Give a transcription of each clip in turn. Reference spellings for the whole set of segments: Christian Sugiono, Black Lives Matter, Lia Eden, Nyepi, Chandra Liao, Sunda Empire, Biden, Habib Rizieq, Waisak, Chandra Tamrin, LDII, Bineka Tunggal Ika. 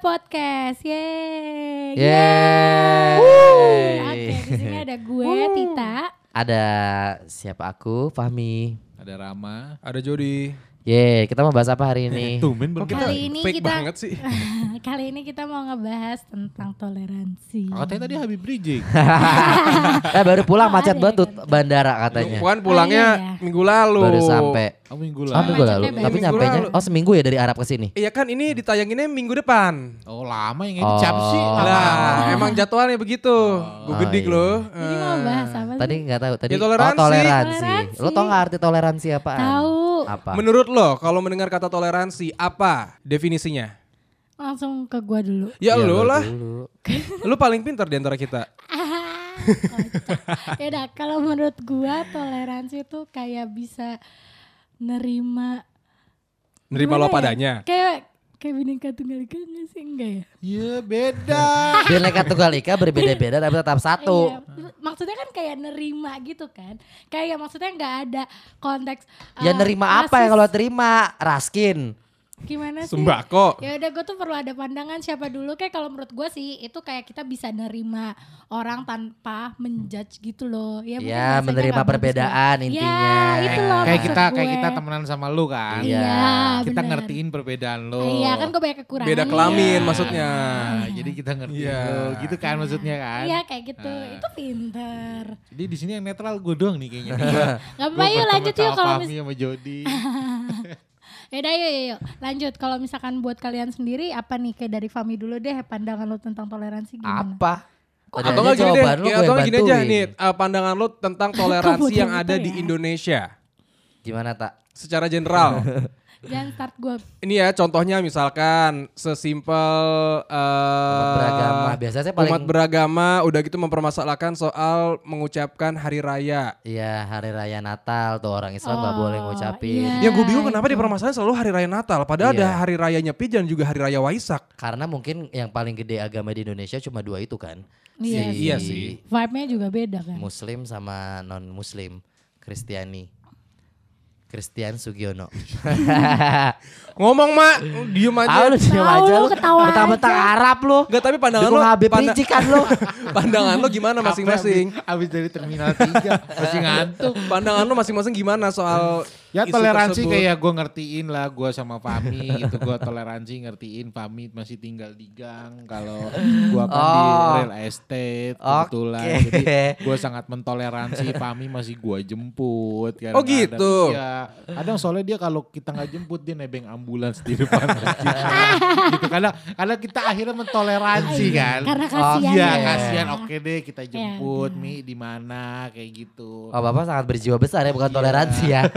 Podcast. Yeay. Oke, di sini ada gue Tita. Ada siapa aku? Fahmi. Ada Rama, ada Jody. Yeay, kita mau bahas apa hari ini? Tumben belum fake banget sih. Kali ini kita mau ngebahas tentang toleransi. Katanya tadi Habib Rizieq. Baru pulang macet banget bandara katanya. Bukan pulangnya minggu lalu. Baru sampai. Minggu lalu. Tapi nyampenya seminggu ya dari Arab ke sini. Iya kan ini ditayanginnya minggu depan. Oh lama yang ini cap sih. Nah, emang jadwalnya begitu. Gue gedik loh. Ini mau bahas apa sih? Tadi enggak tahu tadi. Toleransi. Lo tau enggak arti toleransi apaan? Tahu. Apa? Menurut lo kalau mendengar kata toleransi apa definisinya? Langsung ke gua dulu. Ya lo lah. Lo paling pintar di antara kita. Ya udah, kalau menurut gua toleransi itu kayak bisa nerima lo padanya. Kayak Bineka Tunggal Ika gak sih? Enggak ya? Iya beda. Bineka Tunggal Ika berbeda-beda tapi tetap satu. Iya. Maksudnya kan kayak nerima gitu kan. Kayak maksudnya gak ada konteks. Ya nerima apa ya kalau terima? Raskin. Gimana sih? Sembako. Ya udah, gue tuh perlu ada pandangan siapa dulu. Kayak kalau menurut gue sih itu kayak kita bisa nerima orang tanpa menjudge gitu loh. Ya menerima perbedaan intinya. Ya itu loh. Kayak kita temenan sama lu kan. Iya. Kita bener. Ngertiin perbedaan lo. Iya kan gue banyak kekurangan. Beda kelamin maksudnya. Nah, jadi kita ngertiin lo gitu kan maksudnya kan. Iya kayak gitu. Nah. Itu pinter. Jadi di sini yang netral gue doang nih kayaknya. Gak apa-apa, yuk lanjut yuk kalau misalnya sama Jody. Yaudah yuk lanjut. Kalau misalkan buat kalian sendiri apa nih, kayak dari Fahmi dulu deh, pandangan lo tentang toleransi gimana? Apa? Atau gak gini deh, atau gini aja nih, pandangan lo tentang toleransi yang ada di Indonesia. Gimana tak? Secara general. Jangan start gue. Ini ya contohnya misalkan sesimpel umat beragama. Biasanya paling umat beragama udah gitu mempermasalahkan soal mengucapkan hari raya. Iya, hari raya Natal tuh orang Islam nggak boleh ngucapin. Iya, yang gue bingung kenapa dipermasalahin selalu hari raya Natal. Padahal ada hari raya Nyepi dan juga hari raya Waisak. Karena mungkin yang paling gede agama di Indonesia cuma dua itu kan. Iya sih. Vibe-nya juga beda kan. Muslim sama non Muslim, Kristiani. Christian Sugiono. Ngomong mak, diem aja. Tahu lu ketawa aja. Betah-betah Arab lu. Enggak, tapi pandangan lu. Habib Rizieq kan lu. Pandangan lu gimana masing-masing? Abis dari Terminal 3 masih ngantuk. Pandangan lu masing-masing gimana soal ya toleransi tersebut? Kayak gue ngertiin lah, gue sama Fahmi itu gue toleransi ngertiin. Fahmi masih tinggal di gang, kalau gue kan di real estate kebetulan. Okay. Jadi gue sangat mentoleransi Fahmi masih gue jemput. Oh gitu. Iya. Kadang soalnya dia kalau kita gak jemput dia nebeng ambulans di depan masjid gitu. Karena kita akhirnya mentoleransi kan. Karena kasihan. Iya kasihan, oke deh kita jemput Mi di mana kayak gitu. Oh bapak sangat berjiwa besar ya, bukan toleransi ya.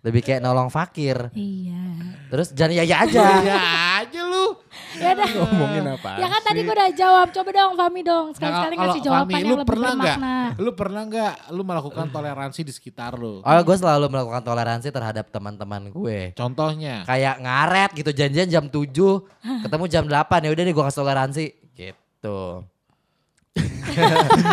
Lebih kayak nolong fakir. Iya. Terus jangan ya aja. Ya aja lu. Ya udah. Ngomongin apa? Ya kan tadi gue udah jawab. Coba dong Fahmi dong. Sekali-sekali ngasih jawaban yang lebih bermakna. Lu pernah enggak lu melakukan toleransi di sekitar lu? Oh, gue selalu melakukan toleransi terhadap teman-teman gue. Contohnya? Kayak ngaret gitu, janjian jam 7, ketemu jam 8. Ya udah nih gue kasih toleransi gitu.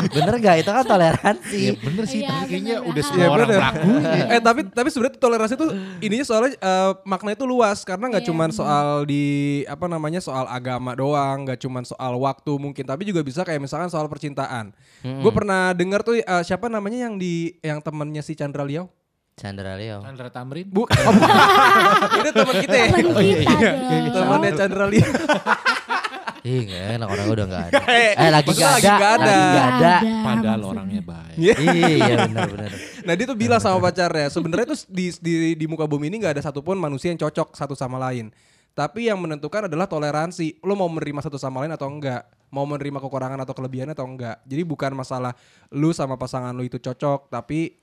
Bener gak itu kan toleransi? Ya bener sih, tapi kayaknya udah semua orang lakunya. Tapi sebenarnya toleransi tuh ininya soalnya maknanya tuh luas karena nggak cuman soal di apa namanya soal agama doang, nggak cuman soal waktu mungkin, tapi juga bisa kayak misalkan soal percintaan. Gue pernah dengar tuh siapa namanya yang temennya si Chandra Liao. Chandra Tamrin? Bukan. Itu teman kita ya. Oh iya. Temannya Chandra Liao. Ih gak enak, orang udah gak ada. Lagi gak ada. Padahal orangnya baik. Iya benar. Nah dia tuh bilang sama pacarnya, sebenarnya tuh di muka bumi ini gak ada satupun manusia yang cocok satu sama lain. Tapi yang menentukan adalah toleransi. Lo mau menerima satu sama lain atau enggak. Mau menerima kekurangan atau kelebihannya atau enggak. Jadi bukan masalah lu sama pasangan lu itu cocok. Tapi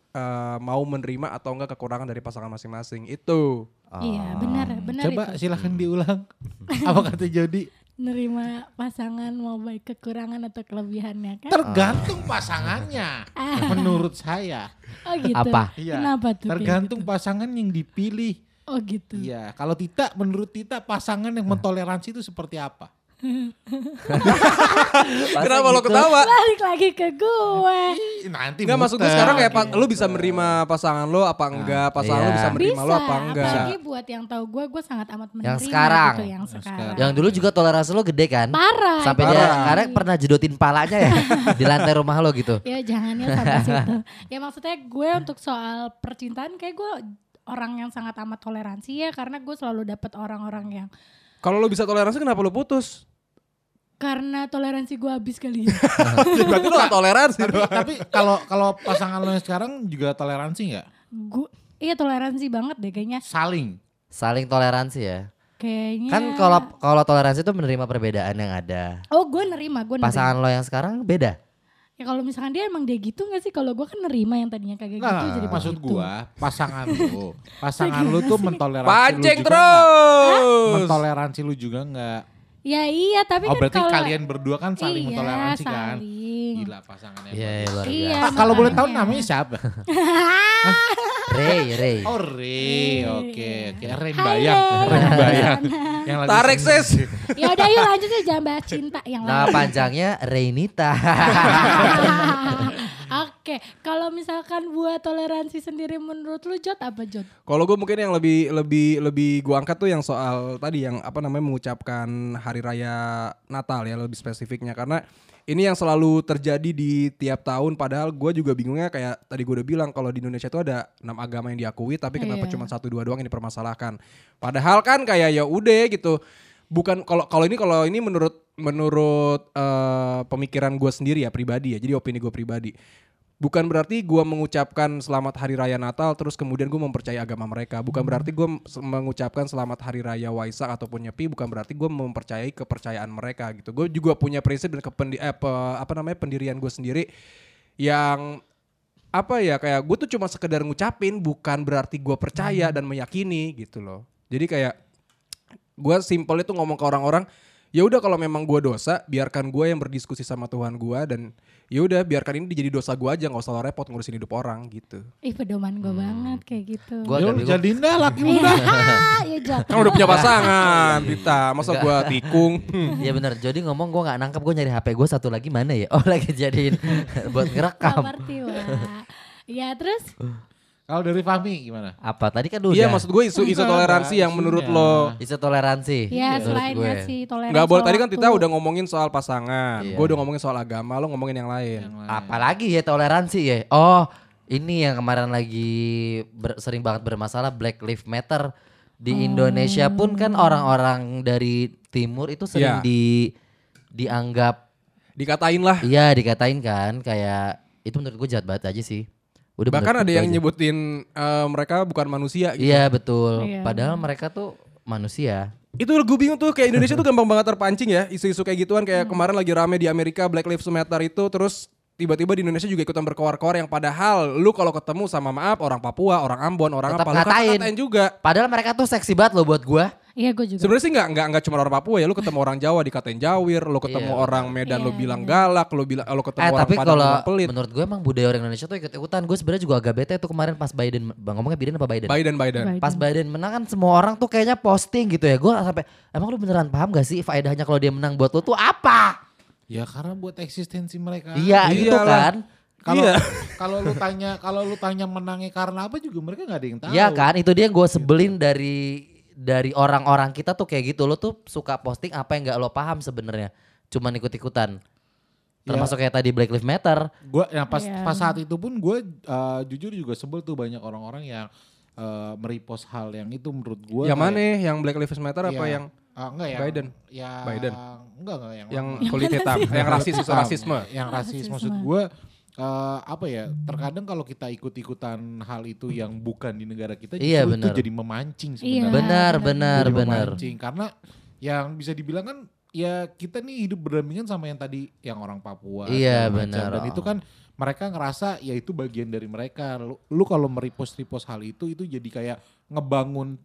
mau menerima atau enggak kekurangan dari pasangan masing-masing. Itu. Iya benar. Coba itu. Silahkan diulang. Apa kata Jody? Nerima pasangan mau baik kekurangan atau kelebihannya kan? Tergantung pasangannya menurut saya. Oh gitu. Apa? Iya. Kenapa tuh? Tergantung pasangan yang dipilih. Oh gitu. Iya, kalau Tita menurut Tita pasangan yang mentoleransi itu seperti apa? Kenapa lo ketawa? Balik lagi ke gue. Nanti nggak masuk gue sekarang kayak gitu. Lo bisa menerima pasangan lo apa enggak? Pasangan lo bisa menerima lo apa enggak? Apalagi buat yang tahu gue sangat amat menerima. Yang sekarang, gitu, yang sekarang. Yang dulu juga toleransi lo gede kan? Parah. Sampai dia karena pernah jedotin palanya ya di lantai rumah lo gitu. Ya jangan ya sampai situ. Ya maksudnya gue untuk soal percintaan kayak gue orang yang sangat amat toleransi ya, karena gue selalu dapet orang-orang yang. Kalau lo bisa toleransi kenapa lo putus? Karena toleransi gue habis kali ya. Berarti lo gak toleransi. Tapi kalau pasangan lo yang sekarang juga toleransi gak? Iya toleransi banget deh kayaknya. Saling toleransi ya. Kayaknya. Kan kalau toleransi itu menerima perbedaan yang ada. Oh gue nerima. Pasangan lo yang sekarang beda? Ya kalau misalkan dia emang dia gitu gak sih? Kalau gue kan nerima yang tadinya kagak gitu jadi begitu. Maksud gue pasangan lo tuh mentoleransi pancing lu juga terus. Mentoleransi lu juga gak? Ya iya tapi kan berarti kalian berdua kan saling mentoleransi kan? Gila pasangannya. Iya. Kalau boleh tahu namanya siapa? Ray. Oh Ray, oke. Ray bayang. Tarik sis. Ya udah yuk lanjut ya jangan bahas cinta yang lain. Nah panjangnya Rainita. Oke, kalau misalkan buat toleransi sendiri menurut lu Jod apa Jod? Kalau gue mungkin yang lebih gue angkat tuh yang soal tadi yang apa namanya mengucapkan hari raya Natal ya lebih spesifiknya karena ini yang selalu terjadi di tiap tahun padahal gue juga bingungnya kayak tadi gue udah bilang kalau di Indonesia itu ada 6 agama yang diakui tapi kenapa cuma 1-2 doang yang dipermasalahkan. Padahal kan kayak ya udah gitu. Bukan kalau ini menurut pemikiran gue sendiri ya pribadi ya. Jadi opini gue pribadi. Bukan berarti gue mengucapkan selamat hari raya Natal terus kemudian gue mempercayai agama mereka. Bukan berarti gue mengucapkan selamat hari raya Waisak ataupun Nyepi. Bukan berarti gue mempercayai kepercayaan mereka gitu. Gue juga punya prinsip dan pendirian gue sendiri yang apa ya kayak gue tuh cuma sekedar ngucapin bukan berarti gue percaya dan meyakini gitu loh. Jadi kayak gue simpelnya tuh ngomong ke orang-orang, ya udah kalau memang gue dosa, biarkan gue yang berdiskusi sama Tuhan gue dan ya udah biarkan ini jadi dosa gue aja, nggak usah lo repot ngurusin hidup orang gitu. Ih pedoman gue banget kayak gitu. Yo jadiin dah laki muda. Kan udah punya pasangan, Dita. Masa gue tikung. Ya benar. Jadi ngomong gue nggak nangkep, gue nyari HP gue satu lagi mana ya? Oh lagi jadiin buat ngerekam. Seperti wah. Ya terus. Kalau dari Fahmi gimana? Apa tadi kan udah. Iya maksud gue isu toleransi yang menurut lo. Isu toleransi. Iya selain ngasih toleransi. Gak boleh tadi kan kita udah ngomongin soal pasangan. Iya. Gue udah ngomongin soal agama, lo ngomongin yang lain. Apalagi ya toleransi ya. Oh ini yang kemarin lagi sering banget bermasalah Black Lives Matter. Di Indonesia pun kan orang-orang dari timur itu sering dianggap. Dikatain lah. Iya dikatain kan kayak itu menurut gue jahat banget aja sih. Udah bahkan ada yang nyebutin mereka bukan manusia gitu. Iya betul, padahal mereka tuh manusia. Itu gue bingung tuh kayak Indonesia tuh gampang banget terpancing ya isu-isu kayak gituan kayak kemarin lagi rame di Amerika Black Lives Matter itu terus tiba-tiba di Indonesia juga ikutan berkoar-koar yang padahal lu kalau ketemu sama maaf orang Papua, orang Ambon, orang apa lu katain juga. Padahal mereka tuh seksi banget loh buat gue. Iya gue juga. Sebenarnya sih nggak cuma orang Papua ya, lu ketemu orang Jawa dikatain jawir, lu ketemu orang Medan lu bilang galak, lu ketemu orang Padang orang pelit. Menurut gue emang budaya orang Indonesia tuh ikut-ikutan. Gue sebenarnya juga agak bete tuh kemarin pas Biden, ngomongnya Biden. Pas Biden menang kan semua orang tuh kayaknya posting gitu ya. Gue sampai emang lu beneran paham gak sih faedahnya kalau dia menang buat lu tuh apa? Ya karena buat eksistensi mereka. Iya itu kan. Kalau lu tanya menangnya karena apa juga mereka nggak ada yang tahu. Iya kan itu dia gue sebelin dari orang-orang kita tuh kayak gitu. Lo tuh suka posting apa yang gak lo paham sebenarnya, cuman ikut-ikutan. Termasuk kayak tadi Black Lives Matter. Gue pas saat itu pun gue jujur juga sebel tuh banyak orang-orang yang meripos hal yang itu menurut gue. Yang mana yang Black Lives Matter apa yang Biden? Biden. Enggak yang kulit hitam, yang rasisme. Yang rasis maksud gue. Apa ya terkadang kalau kita ikut-ikutan hal itu yang bukan di negara kita itu jadi memancing sebenarnya. Benar. Memancing karena yang bisa dibilang kan ya kita nih hidup berdampingan sama yang tadi yang orang Papua. Iya benar. Dan itu kan mereka ngerasa ya itu bagian dari mereka. Lu kalau meripos hal itu jadi kayak ngebangun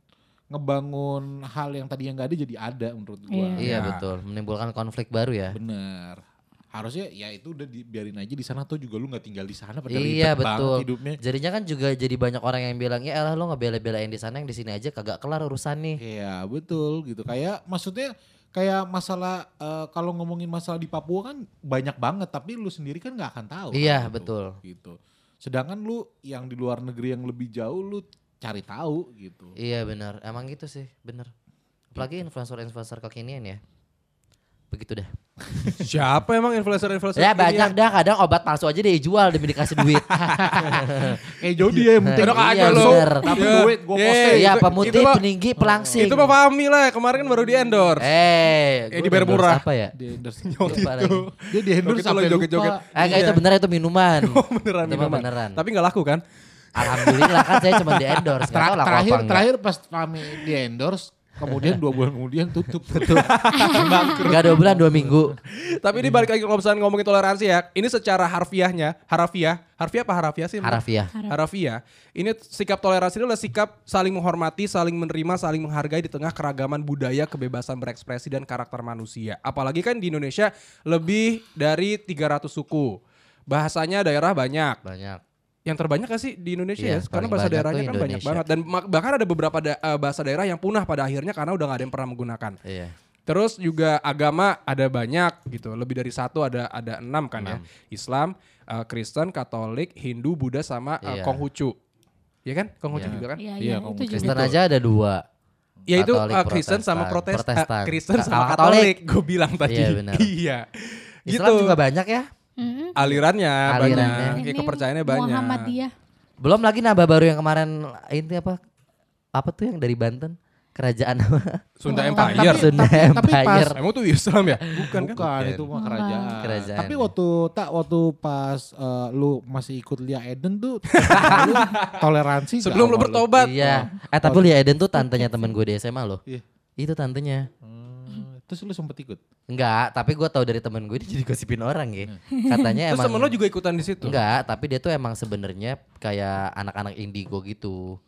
hal yang tadi yang nggak ada jadi ada menurut gua. Iya betul. Menimbulkan konflik baru ya. Benar. Harusnya ya itu udah biarin aja di sana tuh juga lu nggak tinggal di sana padahal ribet banget hidupnya. Jadinya kan juga jadi banyak orang yang bilang ya elah lu nggak bela-belain di sana yang di sini aja kagak kelar urusan nih. Iya betul gitu kayak maksudnya Kayak masalah kalau ngomongin masalah di Papua kan banyak banget, tapi lu sendiri kan nggak akan tahu. Iya, kan, betul. Gitu. Sedangkan lu yang di luar negeri yang lebih jauh lu cari tahu gitu. Iya benar, emang gitu sih, benar. Apalagi influencer-influencer kekinian ya. Begitu dah. Siapa emang influencer-influencer? Ya banyak dah, kadang obat palsu aja dijual demi dikasih duit. Kayak jodi ya, penting aja lo. Tapi duit gue posting. Ya pemutih, peninggi, pelangsing. Itu Pak Fahmi lah, kemarin baru di endorse. Dibayar murah. Apa ya? Di endorse itu. Dia di endorse sampai lupa. Itu beneran, itu minuman. Beneran. Tapi gak laku kan? Alhamdulillah kan saya cuma di endorse. Terakhir pas Fahmi di endorse. Kemudian 2 bulan kemudian tutup. Betul. Enggak 2 bulan, 2 minggu. Tapi ini balik lagi kalau misalnya ngomongin toleransi ya. Ini secara harfiahnya, harafiah. Ini sikap toleransi itu adalah sikap saling menghormati, saling menerima, saling menghargai di tengah keragaman budaya, kebebasan berekspresi dan karakter manusia. Apalagi kan di Indonesia lebih dari 300 suku. Bahasanya daerah banyak. Banyak. Yang terbanyak kan sih di Indonesia ya, karena bahasa daerahnya kan Indonesia. Banyak banget. Dan bahkan ada beberapa bahasa daerah yang punah pada akhirnya karena udah gak ada yang pernah menggunakan. Iya. Terus juga agama ada banyak gitu, lebih dari 1 ada 6 kan ya. Islam, Kristen, Katolik, Hindu, Buddha sama Konghucu. Iya kan? Konghucu juga kan? Iya, Konghucu. Kristen aja ada 2. Ya itu Kristen sama Protestan. Kristen sama Katolik, gue bilang tadi. Iya benar. Iya. Islam gitu. Juga banyak ya. Mm-hmm. Alirannya banyak, kepercayaannya banyak. Belum lagi nambah baru yang kemarin ini apa tuh yang dari Banten, kerajaan Sunda Empire. Sunda Empire. Emang tuh Islam ya? Bukan. Itu mah kerajaan. Tapi waktu pas lu masih ikut Lia Eden tuh, lu toleransi. Sebelum lu bertobat. Iya. Tapi Lia Eden tuh tantenya temen gue di SMA loh. Iya. Itu tantenya. Terus lu sempet ikut? Enggak, tapi gue tahu dari temen gue, dia jadi gosipin orang ya. Katanya terus emang... Terus temen lu juga ikutan di situ? Enggak, tapi dia tuh emang sebenarnya kayak anak-anak indigo gitu.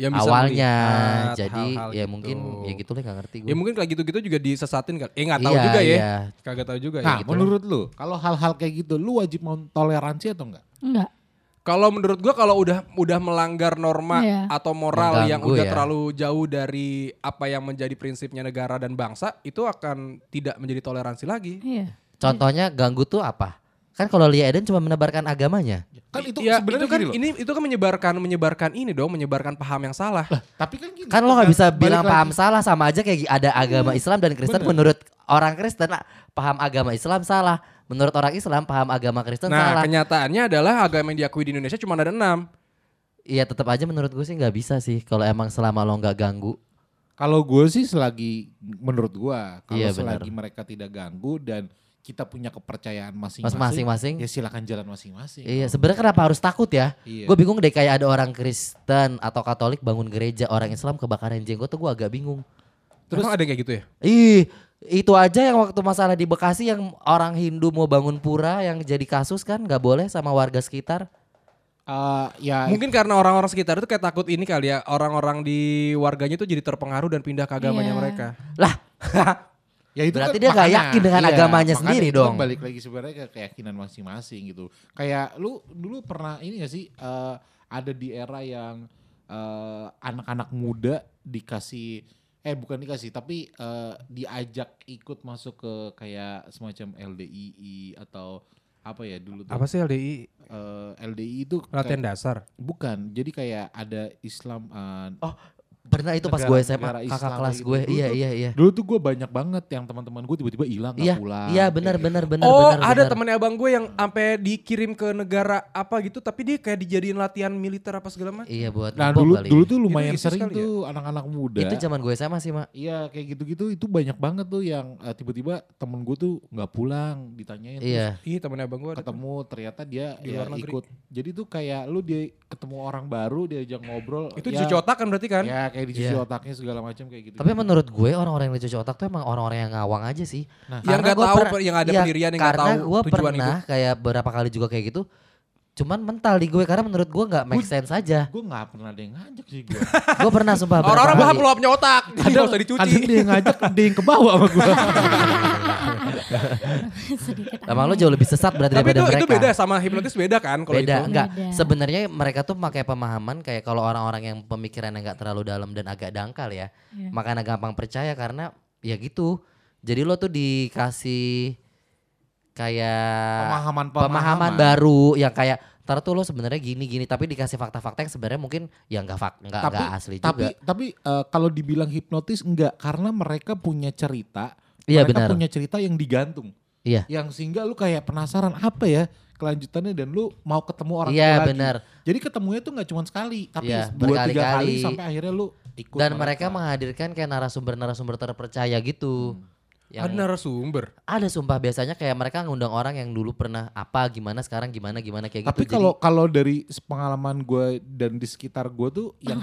Yang bisa awalnya, melihat, jadi hal-hal ya gitu. Mungkin ya gitu lah, gak ngerti gue. Ya mungkin kayak gitu-gitu juga disesatin kan? Gak tahu juga ya. Kagak tahu juga ya gitu. Menurut lu, kalau hal-hal kayak gitu, lu wajib mau toleransi atau enggak? Enggak. Kalau menurut gue kalau udah melanggar norma atau moral yang udah terlalu jauh dari apa yang menjadi prinsipnya negara dan bangsa, itu akan tidak menjadi toleransi lagi. Iya. Contohnya ganggu tuh apa? Kan kalau Lia Eden cuma menebarkan agamanya. Kan itu ya, sebenarnya kan ini itu kan menyebarkan paham yang salah. Lah, tapi kan gini. Kan lo enggak bisa bilang paham salah, sama aja kayak ada agama Islam dan Kristen. Bener. Menurut orang Kristen paham agama Islam salah. Menurut orang Islam paham agama Kristen salah. Nah kenyataannya adalah agama yang diakui di Indonesia cuma ada 6. Iya tetap aja menurut gue sih gak bisa sih. Kalau emang selama lo gak ganggu. Kalau gue sih selagi menurut gue. Kalau selagi mereka tidak ganggu dan kita punya kepercayaan masing-masing. Ya silakan jalan masing-masing. Iya sebenarnya kenapa harus takut ya. Iya. Gue bingung deh kayak ada orang Kristen atau Katolik bangun gereja. Orang Islam kebakaran jenggot tuh gue agak bingung. Terus emang ada kayak gitu ya? Ih. Itu aja yang waktu masalah di Bekasi yang orang Hindu mau bangun pura yang jadi kasus kan gak boleh sama warga sekitar. Ya mungkin karena orang-orang sekitar itu kayak takut ini kali ya, orang-orang di warganya itu jadi terpengaruh dan pindah ke agamanya mereka. Lah ya itu berarti kan dia makanya, gak yakin dengan agamanya sendiri dong. Balik lagi sebenarnya ke keyakinan masing-masing gitu. Kayak lu dulu pernah ini gak sih ada di era yang anak-anak muda dikasih... diajak ikut masuk ke kayak semacam LDII atau apa ya dulu tuh. Apa sih LDII? LDII itu latihan dasar. Bukan, jadi kayak ada Islam. Pernah itu pas gue SMA, kakak kelas gue. Iya. Dulu tuh gue banyak banget yang teman-teman gue tiba-tiba hilang gak pulang. Iya benar. Ada temannya abang gue yang sampai dikirim ke negara apa gitu, tapi dia kayak dijadiin latihan militer apa segala macam. Iya buat. Nah dulu tuh lumayan sering tuh anak-anak muda. Itu zaman gue SMA sih mak. Iya kayak gitu-gitu itu banyak banget tuh yang tiba-tiba temen gue tuh nggak pulang ditanyain. Iya. Iya temannya abang gue. Ketemu ternyata dia ikut. Jadi tuh kayak lu dia ketemu orang baru diajak ngobrol. Itu cuci otak kan berarti kan? Iya. Kayak dicuci otaknya segala macam kayak gitu. Tapi menurut gue orang-orang yang dicuci otak tuh emang orang-orang yang ngawang aja sih. Nah, yang gak tahu yang ada pendirian yang gak tahu tujuan hidup. Karena gue pernah kayak berapa kali juga kayak gitu. Cuman mental di gue karena menurut gue gak make sense aja. Gue gak pernah ada yang ngajak sih gue. Gue pernah sumpah berapa kali. Orang-orang paham luapnya otak. Jadi gak usah dicuci. Ada yang ngajak, ada yang kebawa sama gue. Emang lo jauh lebih sesat berarti daripada mereka. Tapi itu beda sama hipnotis beda kan kalau itu. Beda, enggak. Sebenarnya mereka tuh pakai pemahaman kayak kalau orang-orang yang pemikirannya enggak terlalu dalam dan agak dangkal ya. Makanya gampang percaya karena ya gitu. Jadi lo tuh dikasih kayak pemahaman baru yang kayak ntar tuh lo sebenarnya gini-gini, tapi dikasih fakta-fakta yang sebenarnya mungkin ya nggak asli juga. Tapi kalau dibilang hipnotis enggak, karena mereka punya cerita, ya, mereka benar. Punya cerita yang digantung, ya. Yang sehingga lo kayak penasaran apa ya kelanjutannya dan lu mau ketemu orang ya, lagi. Benar. Jadi ketemunya tuh nggak cuma sekali, tapi ya, 2-3 kali sampai akhirnya lu ikut. Dan mereka menghadirkan kayak narasumber terpercaya gitu. Yang ada narasumber. Ada sumpah, biasanya kayak mereka ngundang orang yang dulu pernah apa gimana sekarang gimana kayak tapi gitu. Tapi kalau dari pengalaman gue dan di sekitar gue tuh yang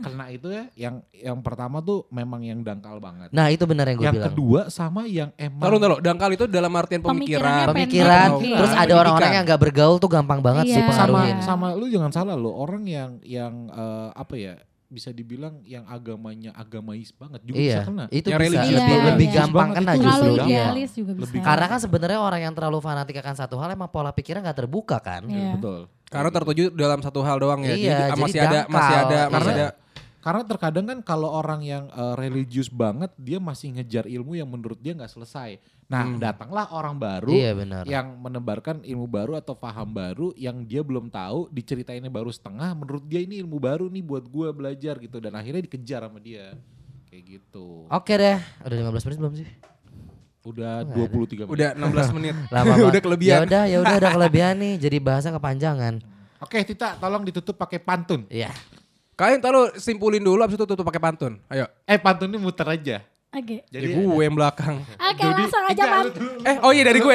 kena itu ya yang pertama tuh memang yang dangkal banget. Nah, itu benar yang gue bilang. Yang kedua sama yang emang Taruh dangkal itu dalam artian pemikiran. Terus ada orang-orang yang enggak bergaul tuh gampang banget sih pengaruhin. Sama lu jangan salah lo, orang yang apa ya? Bisa dibilang yang agamanya agamais banget juga bisa kena. Itu yang bisa lebih gampang kena justru. Idealis juga bisa. Karena kan sebenarnya orang yang terlalu fanatik akan satu hal emang pola pikirnya nggak terbuka kan. Iya. Betul. Karena tertuju dalam satu hal doang ya. Iya, jadi masih ada. Karena terkadang kan kalau orang yang religius banget dia masih ngejar ilmu yang menurut dia nggak selesai. Nah datanglah orang baru yang menebarkan ilmu baru atau paham baru yang dia belum tahu, diceritainnya baru setengah. Menurut dia ini ilmu baru nih buat gue belajar gitu dan akhirnya dikejar sama dia kayak gitu. Oke deh, udah 15 menit belum sih? Udah 23 menit. Udah 16 menit. Udah kelebihan. Ya udah ada kelebihan nih. Jadi bahasa kepanjangan. Oke Tita, tolong ditutup pakai pantun. Iya. Kalian taruh simpulin dulu abis itu tutup pakai pantun. Ayo. Pantunnya muter aja. Oke. Jadi gue yang belakang. Oke, langsung aja pantun. Dari gue.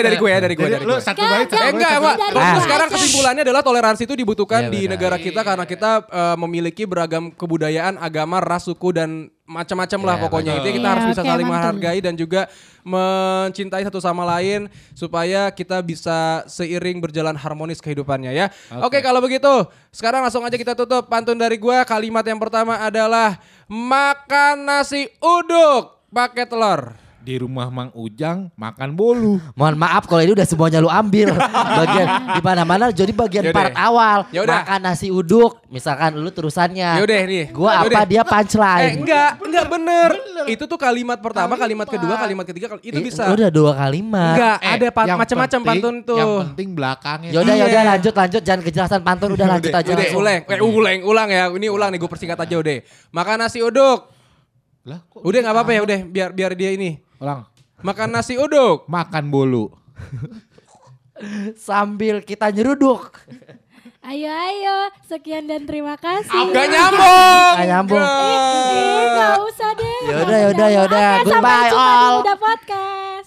Sekarang kesimpulannya adalah toleransi itu dibutuhkan di negara kita karena kita memiliki beragam kebudayaan, agama, ras, suku dan macam-macam lah pokoknya. Itu kita harus bisa saling menghargai dan juga mencintai satu sama lain supaya kita bisa seiring berjalan harmonis kehidupannya ya. Oke, kalau begitu sekarang langsung aja kita tutup pantun dari gua. Kalimat yang pertama adalah makan nasi uduk pakai telur. Di rumah Mang Ujang makan bolu. Mohon maaf kalau ini udah semuanya lu ambil. Bagian di mana-mana jadi bagian part awal. Yaudah. Makan nasi uduk, misalkan lu terusannya. Yaudah nih. Gua apa dia punchline. Enggak bener. Itu tuh kalimat pertama, kalimat kedua, kalimat ketiga itu bisa. Udah dua kalimat. Enggak, ada macam-macam pantun tuh. Yang penting belakangnya. Yaudah lanjut jangan kejelasan pantun udah lanjut aja. Ulang ya. Ini ulang nih, gue persingkat aja udah. Makan nasi uduk. Lah, udah enggak apa-apa ya udah biar dia ini. Ulang. Makan nasi uduk, makan bolu. Sambil kita nyeruduk. Ayo, sekian dan terima kasih. Gak nyambung. Gak usah deh. Yaudah. Goodbye all. Sampai jumpa di Muda Podcast.